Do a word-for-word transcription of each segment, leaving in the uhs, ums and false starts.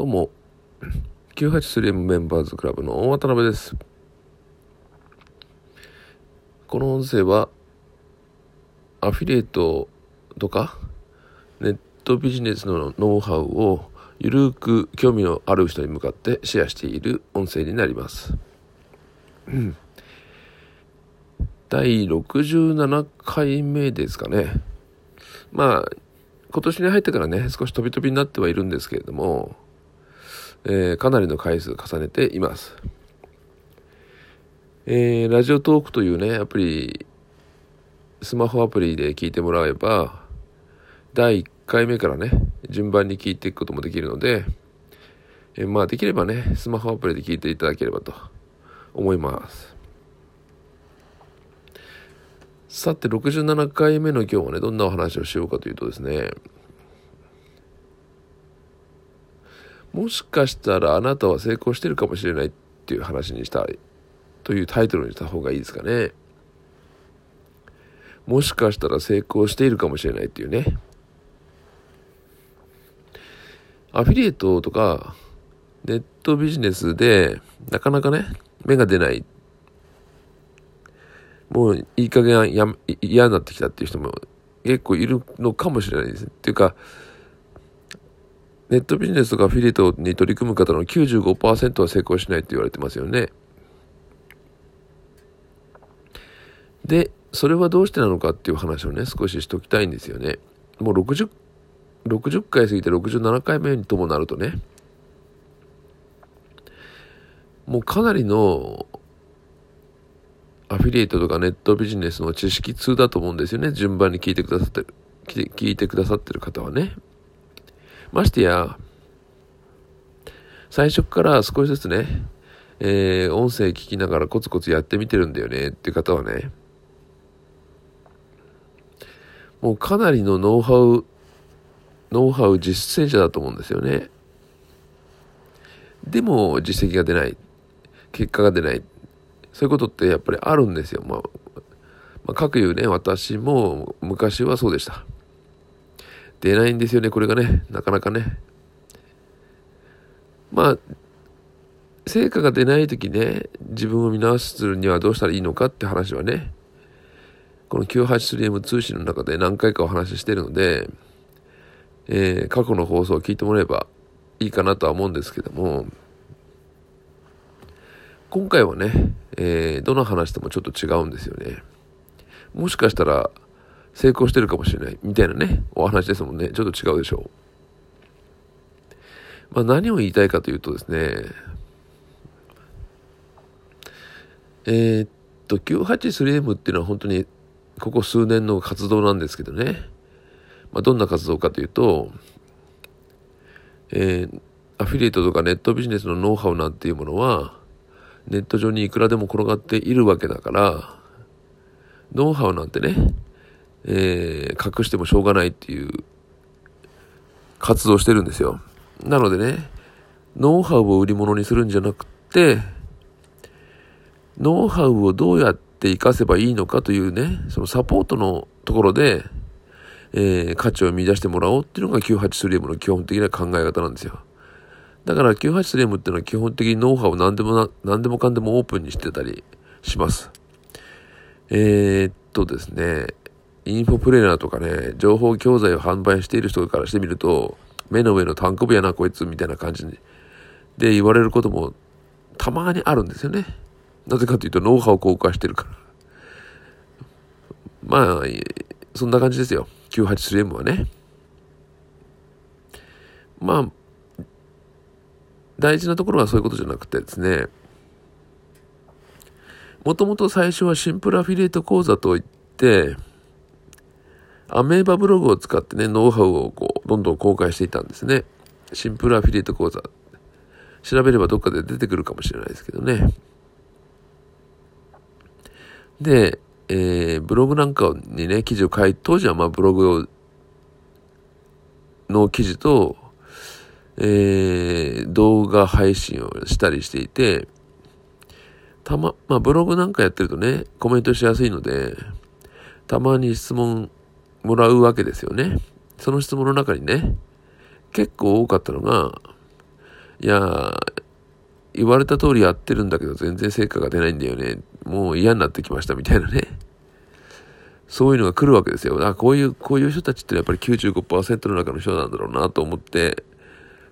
どうも きゅうはちスリー メンバーズクラブの渡辺です。この音声はアフィリエイトとかネットビジネスのノウハウをゆるく興味のある人に向かってシェアしている音声になります。うん、だいろくじゅうななかいめですかね。まあ今年に入ってからね、少し飛び飛びになってはいるんですけれども、えー、かなりの回数重ねています。えー、ラジオトークというねアプリ、スマホアプリで聞いてもらえばだいいっかいめからね順番に聞いていくこともできるので、えー、まあできればねスマホアプリで聞いていただければと思います。さてろくじゅうななかいめの今日はね、どんなお話をしようかというとですね、もしかしたらあなたは成功してるかもしれないっていう話にしたいというタイトルにした方がいいですかね。もしかしたら成功しているかもしれないっていうね。アフィリエイトとかネットビジネスでなかなかね芽が出ない、もういい加減や嫌になってきたっていう人も結構いるのかもしれないです。っていうかネットビジネスとかアフィリエイトに取り組む方の きゅうじゅうごパーセント は成功しないって言われてますよね。で、それはどうしてなのかっていう話をね少ししときたいんですよね。もうろくじゅっかい過ぎてろくじゅうななかいめにともなるとね、もうかなりのアフィリエイトとかネットビジネスの知識通だと思うんですよね。順番に聞いてくださってる、聞いてくださってる方はね。ましてや、最初から少しずつね、えー、音声聞きながらコツコツやってみてるんだよねっていう方はね、もうかなりのノウハウ、ノウハウ実践者だと思うんですよね。でも実績が出ない、結果が出ない。そういうことってやっぱりあるんですよ。まあ、まあ、かくいうね、私も昔はそうでした。出ないんですよね、これがね、なかなかね。まあ、成果が出ないときね、自分を見直すにはどうしたらいいのかって話はね、この きゅうはちスリーエム 通信の中で何回かお話ししているので、えー、過去の放送を聞いてもらえばいいかなとは思うんですけども、今回はね、えー、どの話ともちょっと違うんですよね。もしかしたら成功してるかもしれないみたいなね、お話ですもんね。ちょっと違うでしょう。まあ、何を言いたいかというとですね、えー、っと きゅうはちスリーエム っていうのは本当にここ数年の活動なんですけどね、まあ、どんな活動かというと、えー、アフィリエイトとかネットビジネスのノウハウなんていうものはネット上にいくらでも転がっているわけだから、ノウハウなんてね、えー、隠してもしょうがないっていう活動してるんですよ。なのでね、ノウハウを売り物にするんじゃなくて、ノウハウをどうやって活かせばいいのかというね、そのサポートのところで、えー、価値を見出してもらおうっていうのが きゅうはちスリーエム の基本的な考え方なんですよ。だから きゅうはちスリーエム っていうのは基本的にノウハウを何でもな、何でもかんでもオープンにしてたりします。えー、っとですね、インフォプレーナーとかね、情報教材を販売している人からしてみると、目の上のタンク部やなこいつみたいな感じで言われることもたまにあるんですよね。なぜかというとノウハウを公開してるから。まあ、そんな感じですよ。きゅうはちスリーエム はね。まあ、大事なところはそういうことじゃなくてですね、もともと最初はシンプルアフィリエイト講座といって、アメーバブログを使ってねノウハウをこうどんどん公開していたんですね。シンプルアフィリエイト講座調べればどっかで出てくるかもしれないですけどね。で、えー、ブログなんかにね記事を書いて、当時はまあブログの記事とえー、動画配信をしたりしていて、たま、まあブログなんかやってるとね、コメントしやすいので、たまに質問もらうわけですよね。その質問の中にね、結構多かったのが、いや言われた通りやってるんだけど全然成果が出ないんだよね、もう嫌になってきましたみたいなね、そういうのが来るわけですよ。あ、こういうこういう人たちってやっぱり きゅうじゅうごパーセント の中の人なんだろうなと思って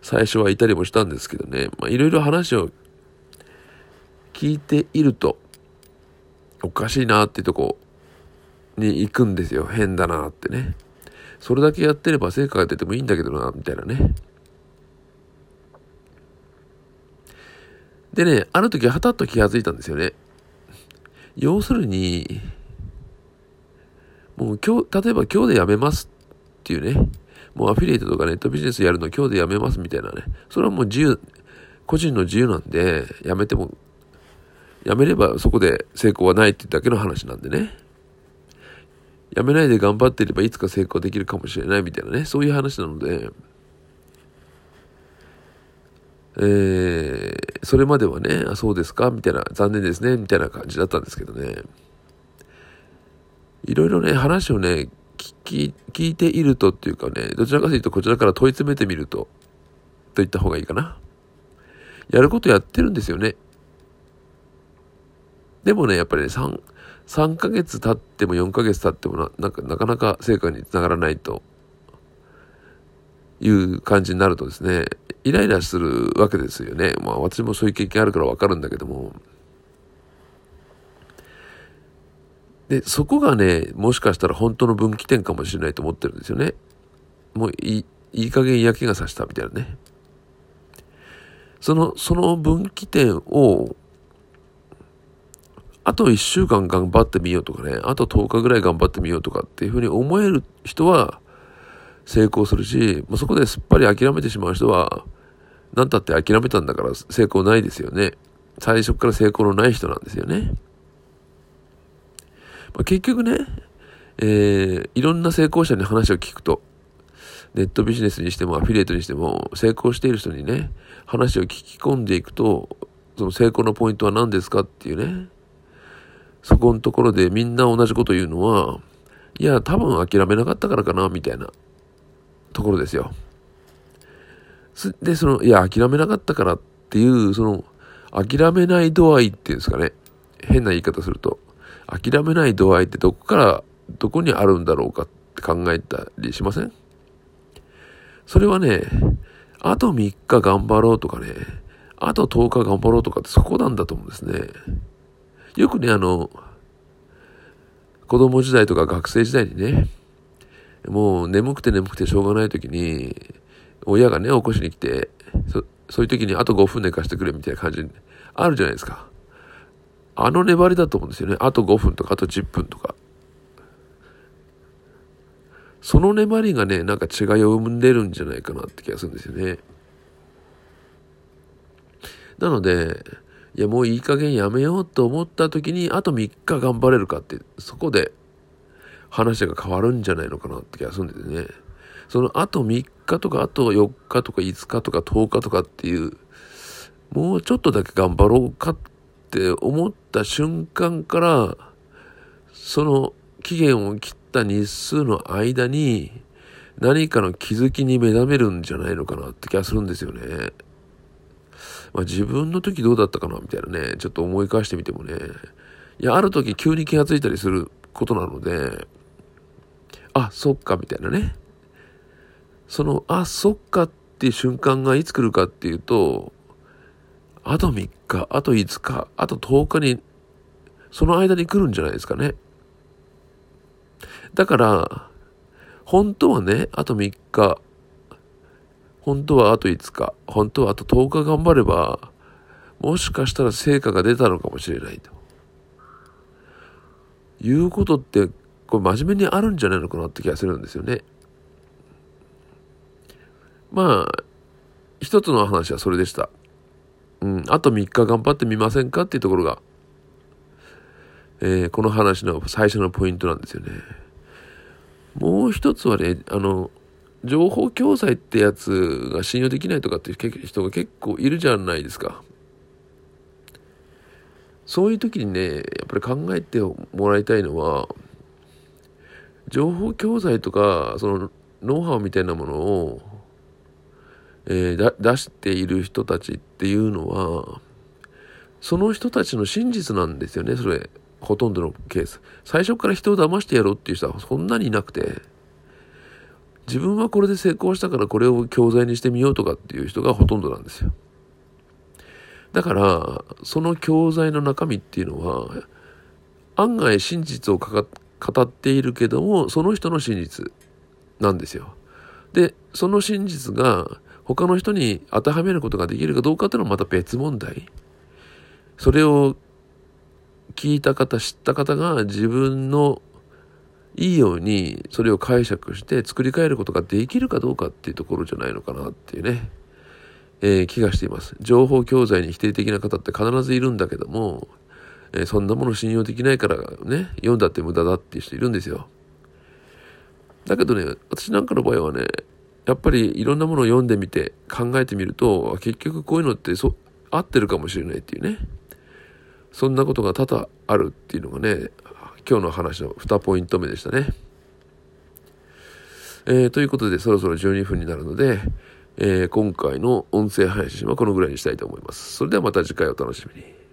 最初はいたりもしたんですけどね、まあ、いろいろ話を聞いているとおかしいなっていうとこに行くんですよ。変だなってね、それだけやってれば成果が出てもいいんだけどなみたいなね。でね、ある時はたっと気がついたんですよね。要するにもう今日、例えば今日でやめますっていうね、もうアフィリエイトとかネットビジネスやるの今日でやめますみたいなね、それはもう自由、個人の自由なんで、やめてもやめればそこで成功はないってだけの話なんでね、やめないで頑張っていればいつか成功できるかもしれないみたいなね、そういう話なので、えー、それまではね、あ、そうですかみたいな、残念ですねみたいな感じだったんですけどね、いろいろね話をね 聞, 聞いているとっていうかね、どちらかというとこちらから問い詰めてみるとといった方がいいかな。やることやってるんですよね。でもね、やっぱりね、3、3ヶ月経ってもよんかげつ経っても な, なんかなかなか成果につながらないという感じになるとですね、イライラするわけですよね。まあ私もそういう経験あるからわかるんだけども、でそこがね、もしかしたら本当の分岐点かもしれないと思ってるんですよね。もういい、いい加減嫌気がさしたみたいなね。そのその分岐点をあといっしゅうかん頑張ってみようとかね、あととおかぐらい頑張ってみようとかっていうふうに思える人は成功するし、もうそこですっぱり諦めてしまう人は何たって諦めたんだから成功ないですよね。最初から成功のない人なんですよね。まあ、結局ね、えー、いろんな成功者に話を聞くと、ネットビジネスにしてもアフィリエイトにしても成功している人にね話を聞き込んでいくと、その成功のポイントは何ですかっていうね、そこのところでみんな同じこと言うのは、いや多分諦めなかったからかなみたいなところですよ。でそのいや諦めなかったからっていうその諦めない度合いっていうんですかね、変な言い方すると諦めない度合いってどこからどこにあるんだろうかって考えたりしません？それはね、あとみっか頑張ろうとかね、あととおか頑張ろうとかってそこなんだと思うんですね。よくね、あの子供時代とか学生時代にね、もう眠くて眠くてしょうがない時に親がね起こしに来て、 そ, そういう時にあとごふん寝かしてくれみたいな感じあるじゃないですか。あの粘りだと思うんですよね。あとごふんとかあとじゅっぷんとか、その粘りがねなんか違いを生んでるんじゃないかなって気がするんですよね。なので、いやもういい加減やめようと思った時にあとみっか頑張れるかって、そこで話が変わるんじゃないのかなって気がするんですね。そのあとみっかとかあとよっかとかいつかとかとおかとかっていう、もうちょっとだけ頑張ろうかってって思った瞬間から、その期限を切った日数の間に何かの気づきに目覚めるんじゃないのかなって気がするんですよね。まあ、自分の時どうだったかなみたいなね、ちょっと思い返してみてもね、いやある時急に気がついたりすることなので、あそっかみたいなね、そのあそっかっていう瞬間がいつ来るかっていうと、あとみっか、あといつか、あととおかに、その間に来るんじゃないですかね。だから、本当はね、あとみっか、本当はあといつか、本当はあととおか頑張れば、もしかしたら成果が出たのかもしれないと。いうことって、これ真面目にあるんじゃないのかなって気がするんですよね。まあ、一つの話はそれでした。うん、あとみっか頑張ってみませんかっていうところが、えー、この話の最初のポイントなんですよね。もう一つはね、あの情報共済ってやつが信用できないとかっていう人が結構いるじゃないですか。そういう時にね、やっぱり考えてもらいたいのは、情報共済とかそのノウハウみたいなものを、ええー、だ出している人たちっていうのは、その人たちの真実なんですよね。それほとんどのケース、最初から人を騙してやろうっていう人はそんなにいなくて、自分はこれで成功したからこれを教材にしてみようとかっていう人がほとんどなんですよ。だからその教材の中身っていうのは案外真実をかか語っているけども、その人の真実なんですよ。で、その真実が他の人に当てはめることができるかどうかっていうのはまた別問題。それを聞いた方、知った方が自分のいいようにそれを解釈して作り変えることができるかどうかっていうところじゃないのかなっていうね、えー、気がしています。情報教材に否定的な方って必ずいるんだけども、えー、そんなもの信用できないからね、読んだって無駄だっていう人いるんですよ。だけどね、私なんかの場合はね、やっぱりいろんなものを読んでみて考えてみると、結局こういうのってそ合ってるかもしれないっていうね、そんなことが多々あるっていうのがね、今日の話のにポイント目でしたね。えー、ということでそろそろじゅうにふんになるので、えー、今回の音声配信はこのぐらいにしたいと思います。それではまた次回お楽しみに。